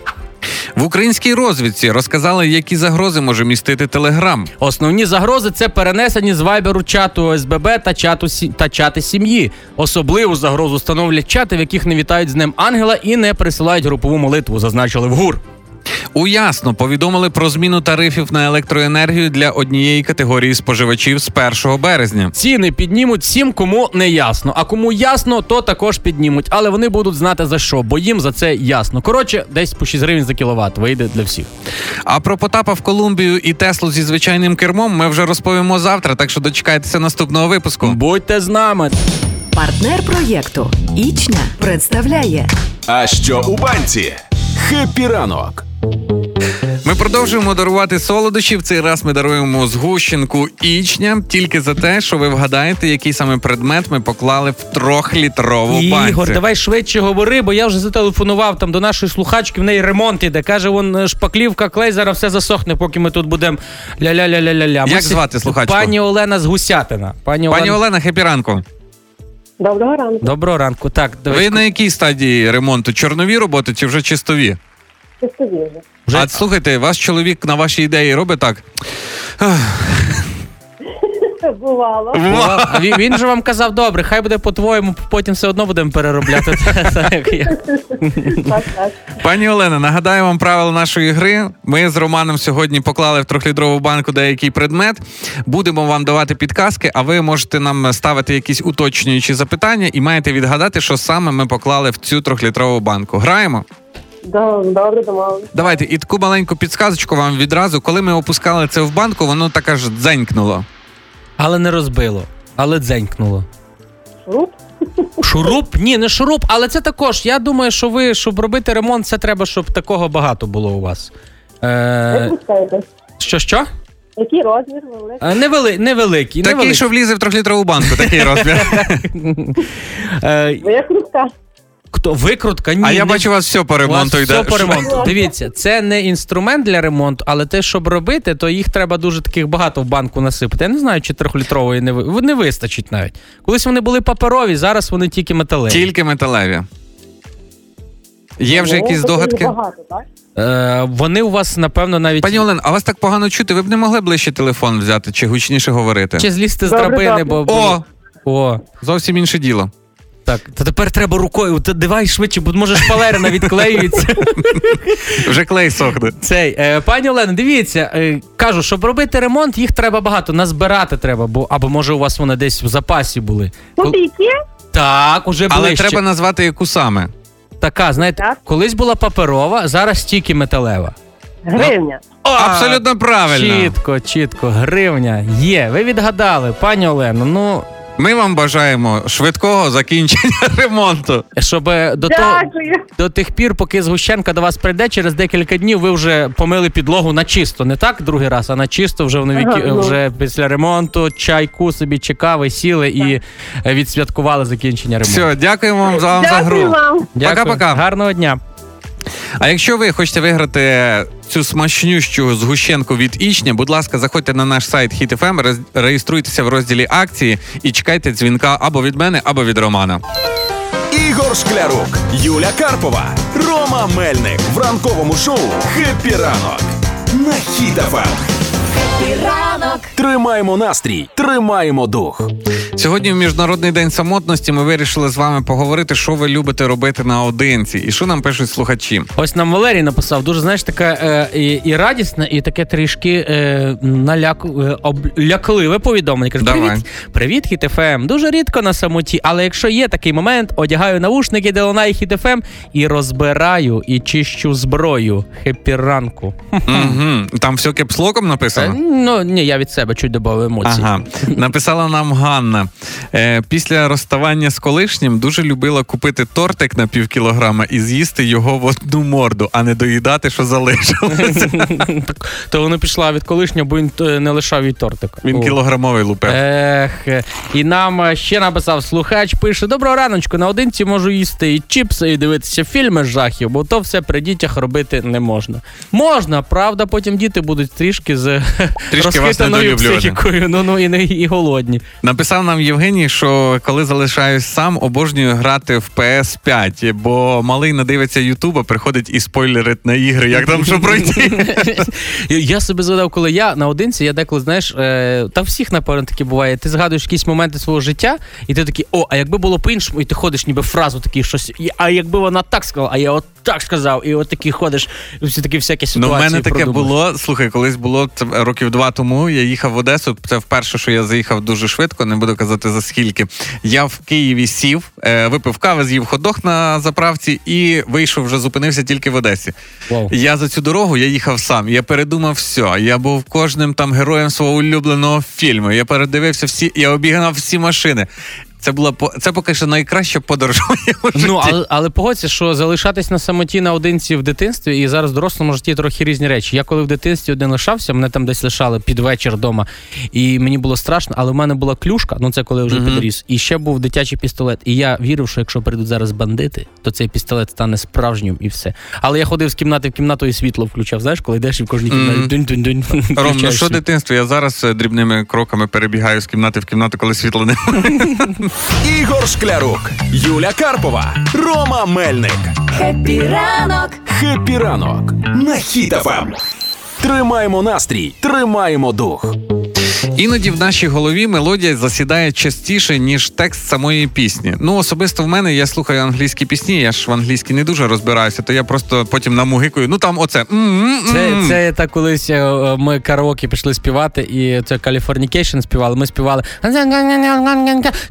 В українській розвідці розказали, які загрози може містити Телеграм. Основні загрози – це перенесені з Вайберу чату ОСББ та, чату, та чати сім'ї. Особливу загрозу становлять чати, в яких не вітають з Днем Ангела і не присилають групову молитву, зазначили в ГУР. У Ясно повідомили про зміну тарифів на електроенергію для однієї категорії споживачів з першого березня. Ціни піднімуть всім, кому не ясно. А кому ясно, то також піднімуть. Але вони будуть знати за що, бо їм за це ясно. Коротше, десь по шість гривень за кіловат вийде для всіх. А про Потапа в Колумбію і Теслу зі звичайним кермом ми вже розповімо завтра, так що дочекайтеся наступного випуску. Будьте з нами! Партнер проєкту «Ічня» представляє «А що у банці?» «Хеппі ранок». Ми продовжуємо дарувати солодощі. В цей раз ми даруємо згущенку «Ічня» тільки за те, що ви вгадаєте, який саме предмет ми поклали в трьохлітрову банку. Ігор, давай швидше говори, бо я вже зателефонував там до нашої слухачки, в неї ремонт іде. Каже, вон шпаклівка, клей, зараз все засохне, поки ми тут будемо ля-ля-ля-ля-ля-ля. Як ми звати слухачку? Пані Олена з Гусятина. Пані, Пані Олена, Олена, хеппі ранку. Доброго ранку. Доброго ранку. Так, давай. Ви на якій стадії ремонту? Чорнові роботи чи вже чистові? Чистові вже. Вже? А слухайте, ваш чоловік на ваші ідеї робить так? Бувало. Бувало. Він, він же вам казав, добре, хай буде по-твоєму, потім все одно будемо переробляти. Пані Олена, нагадаю вам правила нашої гри. Ми з Романом сьогодні поклали в трьохлітрову банку деякий предмет. Будемо вам давати підказки, а ви можете нам ставити якісь уточнюючі запитання і маєте відгадати, що саме ми поклали в цю трьохлітрову банку. Граємо? Добре, домовились. Давайте, і таку маленьку підсказочку вам відразу. Коли ми опускали це в банку, воно так аж дзенькнуло. Але не розбило, але дзенькнуло. Шуруп? Шуруп? Ні, не шуруп, але це також. Я думаю, що ви, щоб робити ремонт, це треба, щоб такого багато було у вас. Е... Що-що? Який розмір? Великий? Невели... Невеликий. Такий, невеликий, що влізе в трьохлітрову банку, такий розмір. Моя крутка. Хто? Викрутка? Ні, а я не... бачу, у вас все по ремонту йде. Все по ремонту. Дивіться, це не інструмент для ремонту, але те, щоб робити, то їх треба дуже таких багато в банку насипати. Я не знаю, чи трьохлітрової не, ви... не вистачить навіть. Колись вони були паперові, зараз вони тільки металеві. Тільки металеві. Є вже якісь догадки? Багато, так? Е, вони у вас, напевно, навіть... Пані Олен, а вас так погано чути, ви б не могли ближче телефон взяти, чи гучніше говорити? Чи злізти з драбини, бо... О! О! Зовсім інше діло. Так, то тепер треба рукою, то давай швидше, бо може шпалери навіть клеюються. Вже клей сохне. Цей, е, пані Олено, дивіться, е, кажу, щоб робити ремонт, їх треба багато, назбирати треба, бо або може у вас вони десь в запасі були. Копійки? Так, уже ближче. Але треба назвати яку саме. Така, знаєте, так? Колись була паперова, зараз тільки металева. Гривня. О, абсолютно правильно. Чітко, чітко, гривня. Є, ви відгадали, пані Олено, ну... Ми вам бажаємо швидкого закінчення ремонту. Щоб до, того, до тих пір, поки згущенка до вас прийде, через декілька днів ви вже помили підлогу на чисто. Не так другий раз, а на чисто вже в нові, ага, вже ну. Після ремонту чайку собі чекави, сіли і відсвяткували закінчення ремонту. Все, дякуємо вам за, вам дякую за гру. Вам. Дякую. Пока-пока. Гарного дня. А якщо ви хочете виграти цю смачнющу згущенку від «Ічня», будь ласка, заходьте на наш сайт Хіт еф ем, реєструйтеся в розділі «Акції» і чекайте дзвінка або від мене, або від Романа. Ігор Шклярук, Юля Карпова, Рома Мельник в ранковому шоу «Хеппі ранок» на Хіт еф ем. Хеппі ранок! Тримаємо настрій, тримаємо дух. Сьогодні в Міжнародний день самотності ми вирішили з вами поговорити, що ви любите робити наодинці і що нам пишуть слухачі. Ось нам Валерій написав, дуже, знаєш, така е, і, і радісна, і таке трішки е, наляк, е, облякливе повідомлення. Кажу, привіт, привіт, Хіт еф ем. Дуже рідко на самоті, але якщо є такий момент, одягаю навушники, де лунає Хіт еф ем, і розбираю, і чищу зброю. Хеппі ранку. Угу. Там все кепслоком написано? Е, ну, ні, я від себе чуть додав емоцій. Ага. Написала нам Ганна. Е, після розставання з колишнім дуже любила купити тортик на пів кілограма і з'їсти його в одну морду, а не доїдати, що залишилося. То вона пішла від колишнього, бо він не лишав їй тортик. Він кілограмовий лупив. Ех. І нам ще написав слухач, пише: доброго раночку, наодинці можу їсти і чіпси, і дивитися фільми жахів, бо то все при дітях робити не можна. Можна, правда, потім діти будуть трішки з розхитаною психікою, ну, ну, і, і, і голодні. Написав нам Євгеній, що коли залишаюсь сам, обожнюю грати в пі ес п'ять, бо малий надивиться Ютуба, приходить і спойлерить на ігри, як там що пройти. Я собі згадав, коли я наодинці, я деколи, знаєш, та всіх, напевно, таке буває, ти згадуєш якісь моменти свого життя, і ти такий, о, а якби було по-іншому, і ти ходиш ніби фразу такий, щось, а якби вона так сказала, а я от так сказав, і от такий ходиш, всі такі всякі ситуації. Ну, в мене таке продумаєш. Було, слухай, колись було років два тому, я їхав в Одесу, це вперше, що я заїхав дуже швидко, не буду казати за скільки. Я в Києві сів, випив кави, з'їв хот-дог на заправці і вийшов, вже зупинився тільки в Одесі. Wow. Я за цю дорогу, я їхав сам, я передумав все, я був кожним там героєм свого улюбленого фільму, я передивився всі, я обігнав всі машини. Це була це поки що найкраща подорож у моєму житті. Ну, але, але погодься, що залишатись на самоті наодинці в дитинстві і зараз в дорослому житті трохи різні речі. Я коли в дитинстві один лишався, мене там десь лишали під вечір вдома, і мені було страшно, але в мене була клюшка, ну це коли я вже uh-huh. підріс, і ще був дитячий пістолет. І я вірив, що якщо прийдуть зараз бандити, то цей пістолет стане справжнім і все. Але я ходив з кімнати в кімнату і світло включав, знаєш, коли йдеш і в кожній кімнаті uh-huh. дунь-дунь-дунь. Ром, ну що дитинство? Я зараз дрібними кроками перебігаю з кімнати в кімнату, коли світла немає. Ігор Шклярук, Юля Карпова, Рома Мельник. Хеппі ранок! Хеппі ранок! На Хіт еф ем. Тримаємо настрій, тримаємо дух. Іноді в нашій голові мелодія засідає частіше, ніж текст самої пісні. Ну, особисто в мене, я слухаю англійські пісні, я ж в англійській не дуже розбираюся, то я просто потім намугикую, ну там оце. Це, це так колись ми караоке пішли співати, і це «Каліфорнікейшн» співали, ми співали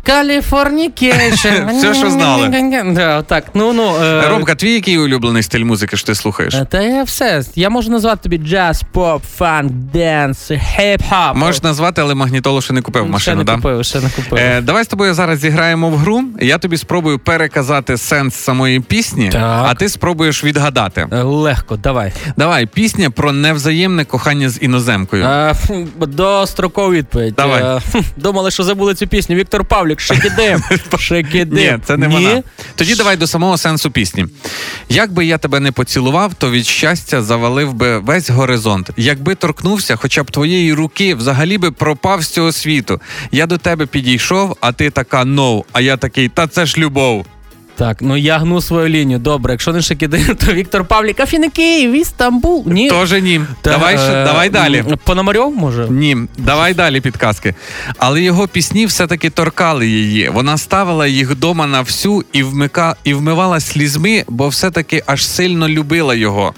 «Каліфорнікейшн». Все, що знали. Да, так, ну, ну, е... Ромка, твій який улюблений стиль музики, що ти слухаєш? Та я все, я можу назвати тобі джаз, поп, фанк, денс, хіп-хоп. Можеш назвати, але магнітолу ще не купив машину, ще не купив, да? Ще не купив. Е, давай з тобою зараз зіграємо в гру. Я тобі спробую переказати сенс самої пісні, так. А ти спробуєш відгадати. Легко, давай. Давай, пісня про невзаємне кохання з іноземкою. Е, дострокова відповідь. Давай. Е, думали, що забули цю пісню. Віктор Павлік, шикідим. Шикідим. Ні, це не вона. Тоді давай до самого сенсу пісні. Якби я тебе не поцілував, то від щастя завалив би весь горизонт. Якби торкнувся хоча б твоєї руки, взагалі би пропав з цього світу. Я до тебе підійшов, а ти така «ноу», а я такий «та це ж любов». Так, ну я гну свою лінію. Добре, якщо не Шикідин, то Віктор Павлік, Афіни Київ, Істамбул. Ні. Тоже ні. Давай, е, давай далі. Пономарьов, може? Ні. Давай далі підказки. Але його пісні все-таки торкали її. Вона ставила їх дома на всю і, вмика... і вмивала слізьми, бо все-таки аж сильно любила його.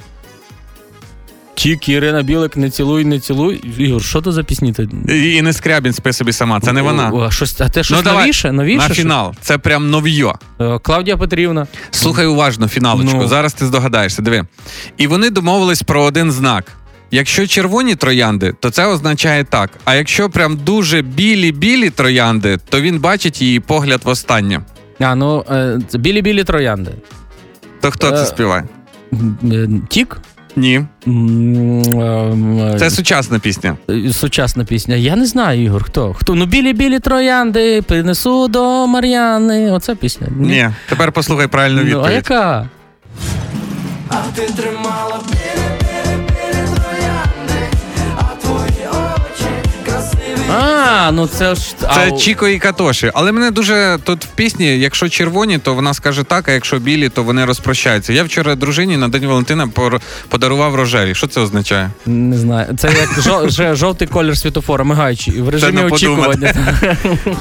Чік, Ірина Білик, не цілуй, не цілуй. Ігор, що то за пісні? І, і не Скрябін, спи собі сама, це не вона. О, о, щось, а те щось ну, новіше? Новіше? На що? Фінал, це прям нов'йо. Клавдія Петрівна. Слухай уважно фіналочку, ну. Зараз ти здогадаєшся, диви. І вони домовились про один знак. Якщо червоні троянди, то це означає так. А якщо прям дуже білі-білі троянди, то він бачить її погляд востаннє. А, ну, це білі-білі троянди. То хто це співає? Тік? Ні. Це сучасна пісня. Сучасна пісня. Я не знаю, Ігор, хто. Хто? Ну, білі-білі троянди, принесу до Мар'яни. Оце пісня. Ні. Ні. Тепер послухай правильну відповідь. Ну, а яка? А ти тримала білі-білі-білі троянди, а твої очі красиві. А, А, ну це ж... Це а... Чіко і Катоші. Але мене дуже тут в пісні, якщо червоні, то вона скаже так, а якщо білі, то вони розпрощаються. Я вчора дружині на День Валентина подарував рожеві. Що це означає? Не знаю. Це як жов... жовтий колір світофора, мигаючий, в режимі очікування.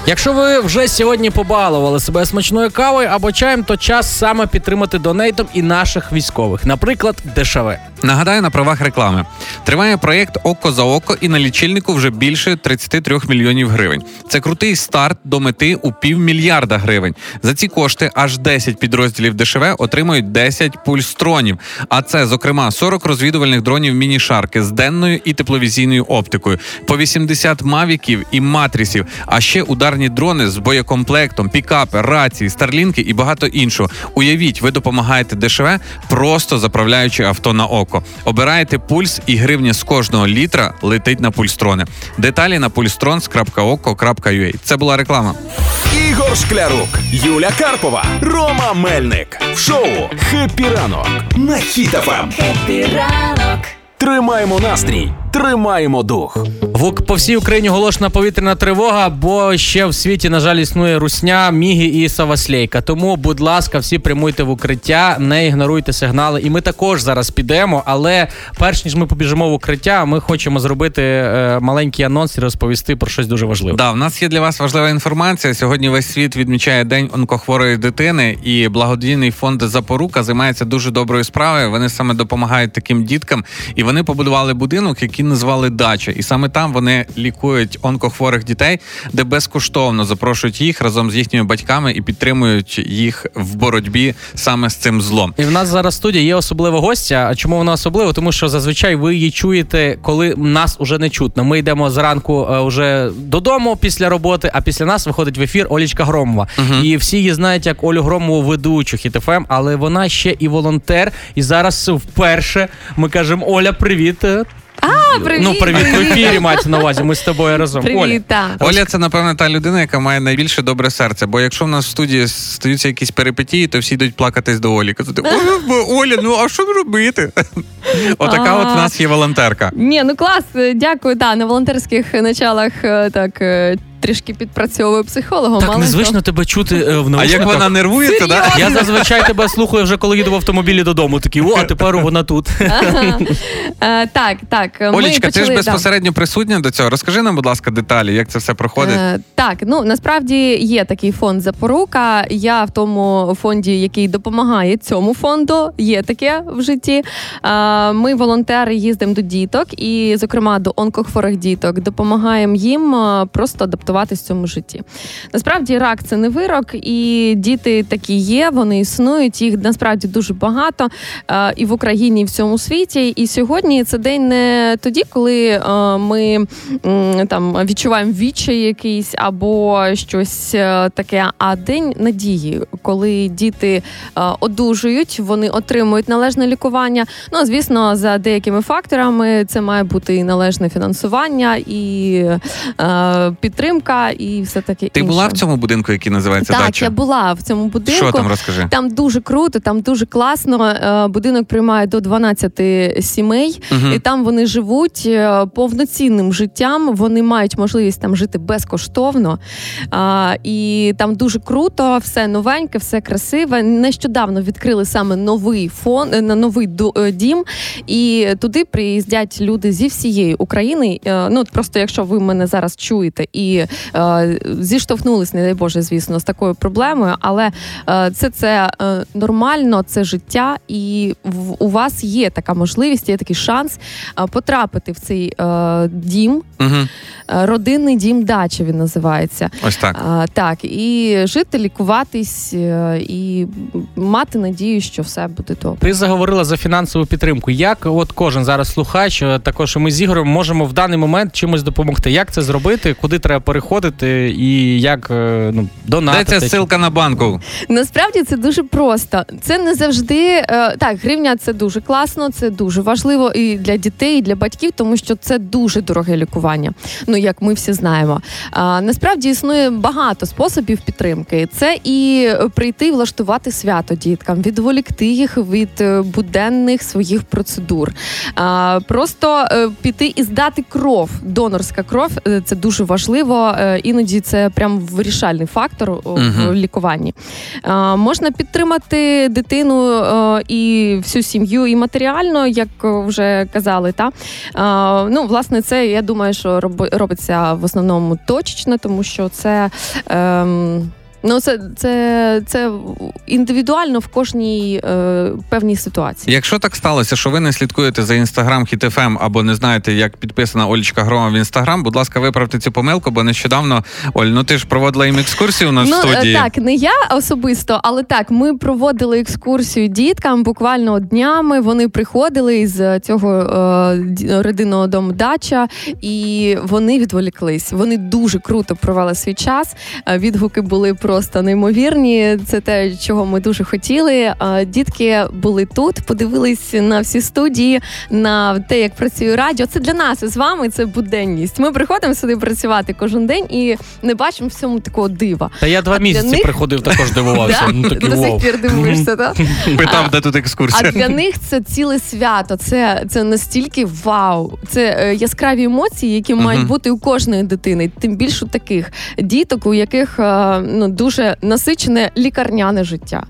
Якщо ви вже сьогодні побалували себе смачною кавою або чаєм, то час саме підтримати донейтом і наших військових. Наприклад, ДШВ. Нагадаю, на правах реклами. Триває проєкт «Око за Око» і на лічильнику вже більше тридцять три мільйонів гривень. Це крутий старт до мети у півмільярда гривень. За ці кошти аж десять підрозділів ДШВ отримають десять пульстронів. А це, зокрема, сорок розвідувальних дронів міні-шарки з денною і тепловізійною оптикою, по вісімдесят мавіків і матрісів, а ще ударні дрони з боєкомплектом, пікапи, рації, старлінки і багато іншого. Уявіть, ви допомагаєте ДШВ, просто заправляючи авто на око. Обираєте пульс, і гривня з кожного літра летить на пульстрони. Деталі на пульстрон крапка око крапка ю а. Це була реклама. Ігор Шклярук, Юля Карпова, Рома Мельник. В шоу «Хеппі ранок» на Хіт еф ем. Хеппі ранок. Тримаємо настрій, тримаємо дух. По всій Україні оголошена повітряна тривога, бо ще в світі, на жаль, існує русня, міги і саваслейка. Тому, будь ласка, всі прямуйте в укриття, не ігноруйте сигнали. І ми також зараз підемо, але перш ніж ми побіжимо в укриття, ми хочемо зробити е, маленький анонс і розповісти про щось дуже важливе. Да, в нас є для вас важлива інформація. Сьогодні весь світ відмічає День онкохворої дитини, і благодійний фонд «Запорука» займається дуже доброю справою. Вони саме допомагають таким діткам, і вони побудували будинок, який назвали «Дача». І саме там вони лікують онкохворих дітей, де безкоштовно запрошують їх разом з їхніми батьками і підтримують їх в боротьбі саме з цим злом. І в нас зараз в студії є особлива гостя. А чому вона особлива? Тому що зазвичай ви її чуєте, коли нас уже не чутно. Ми йдемо зранку вже додому після роботи, а після нас виходить в ефір Олічка Громова. Угу. І всі її знають як Олю Громову, ведучу Хіт еф ем, але вона ще і волонтер. І зараз вперше ми кажемо: Оля, привіт! А, привіт! Ну, привіт, в ефірі мається на увазі, ми з тобою разом. Привіт, Оля. Оля, це, напевно, та людина, яка має найбільше добре серце, бо якщо в нас в студії стаються якісь перипетії, то всі йдуть плакатись до Олі, казати: Оля, ну а що робити? Отака от в нас є волонтерка. Ні, ну клас, дякую, так, на волонтерських началах так... трішки підпрацьовую психологом. Так незвично тебе чути е, в наушниках. А як вона нервується, да? Я зазвичай тебе слухаю вже коли їду в автомобілі додому. Такий: о, а тепер вона тут. Ага. Е, так, так. Олічка, почали, ти ж безпосередньо да. присутня до цього. Розкажи нам, будь ласка, деталі, як це все проходить. Е, так, ну, насправді є такий фонд «Запорука». Я в тому фонді, який допомагає цьому фонду. Є таке в житті. Е, ми, волонтери, їздимо до діток і, зокрема, до онкохворих діток. Допомагаємо їм просто адаптуватися в цьому житті. Насправді рак – це не вирок, і діти такі є, вони існують, їх насправді дуже багато і в Україні, і в цьому світі. І сьогодні це день не тоді, коли ми там відчуваємо відчай якийсь або щось таке, а день надії, коли діти одужують, вони отримують належне лікування. Ну, звісно, за деякими факторами це має бути і належне фінансування, і підтримка, і все таке. Ти інше. Була в цьому будинку, який називається «Дача»? Так, я була в цьому будинку. Що там, розкажи? Там дуже круто, там дуже класно. Будинок приймає до дванадцяти сімей, угу. і там вони живуть повноцінним життям, вони мають можливість там жити безкоштовно. І там дуже круто, все новеньке, все красиве. Нещодавно відкрили саме новий фон, новий дім, і туди приїздять люди зі всієї України. Ну, просто якщо ви мене зараз чуєте і І е, зіштовхнулись, не дай Боже, звісно, з такою проблемою, але е, це, це е, нормально, це життя, і в, у вас є така можливість, є такий шанс е, потрапити в цей е, дім, угу. е, родинний дім «Дача» він називається. Ось так. Е, так, і жити, лікуватись, е, і мати надію, що все буде добре. Ти заговорила за фінансову підтримку. Як от кожен зараз слухач, також ми з Ігорем можемо в даний момент чимось допомогти? Як це зробити? Куди треба переходити і як ну, донатити? Де ця ссилка на банку? Насправді це дуже просто. Це не завжди... Так, гривня – це дуже класно, це дуже важливо і для дітей, і для батьків, тому що це дуже дороге лікування. Ну, як ми всі знаємо. А, насправді існує багато способів підтримки. Це і прийти влаштувати свято діткам, відволікти їх від буденних своїх процедур. А, просто піти і здати кров. Донорська кров – це дуже важливо. що іноді це прям вирішальний фактор uh-huh. в лікуванні. Можна підтримати дитину і всю сім'ю, і матеріально, як вже казали. Та? Ну, власне, це, я думаю, що робиться в основному точечно, тому що це... Ем... Ну, це, це, це індивідуально в кожній е, певній ситуації. Якщо так сталося, що ви не слідкуєте за Інстаграм Хіт еф ем або не знаєте, як підписана Олічка Громова в Інстаграм, будь ласка, виправте цю помилку, бо нещодавно, Оль, ну ти ж проводила їм екскурсію у нас ну, в студії. Ну, так, не я особисто, але так, ми проводили екскурсію діткам буквально днями, вони приходили із цього е, родинного дому Дача, і вони відволіклись. Вони дуже круто провели свій час, відгуки були про просто неймовірні. Це те, чого ми дуже хотіли. Дітки були тут, подивились на всі студії, на те, як працює радіо. Це для нас з вами, це буденність. Ми приходимо сюди працювати кожен день і не бачимо в цьому такого дива. Та я два а місяці них... приходив, також дивувався. До сих пір дивуєшся, так? Питав, де тут екскурсія. А для них це ціле свято. Це настільки вау. Це яскраві емоції, які мають бути у кожної дитини. Тим більше таких діток, у яких, ну, дуже насичене лікарняне життя.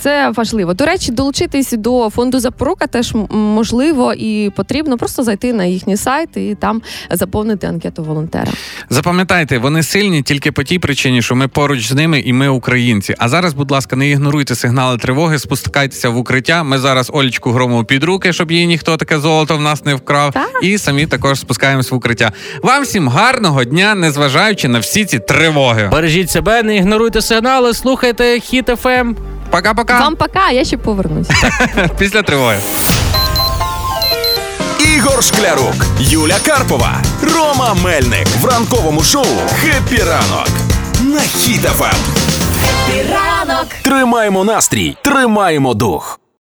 Це важливо. До речі, долучитись до фонду «Запорука» теж можливо і потрібно. Просто зайти на їхній сайт і там заповнити анкету волонтера. Запам'ятайте, вони сильні тільки по тій причині, що ми поруч з ними і ми українці. А зараз, будь ласка, не ігноруйте сигнали тривоги, спускайтеся в укриття. Ми зараз Олічку Громову під руки, щоб їй ніхто таке золото в нас не вкрав. Так. І самі також спускаємось в укриття. Вам всім гарного дня, незважаючи на всі ці тривоги. Бережіть себе. Не ігноруйте сигнали, слухайте Хіт еф ем. Пока-пока. Вам пока, я ще повернусь. Після тривоги. Ігор Шклярук, Юля Карпова, Рома Мельник в ранковому шоу «Хеппі ранок» на Хіт еф ем. Хеппі ранок. Тримаємо настрій, тримаємо дух.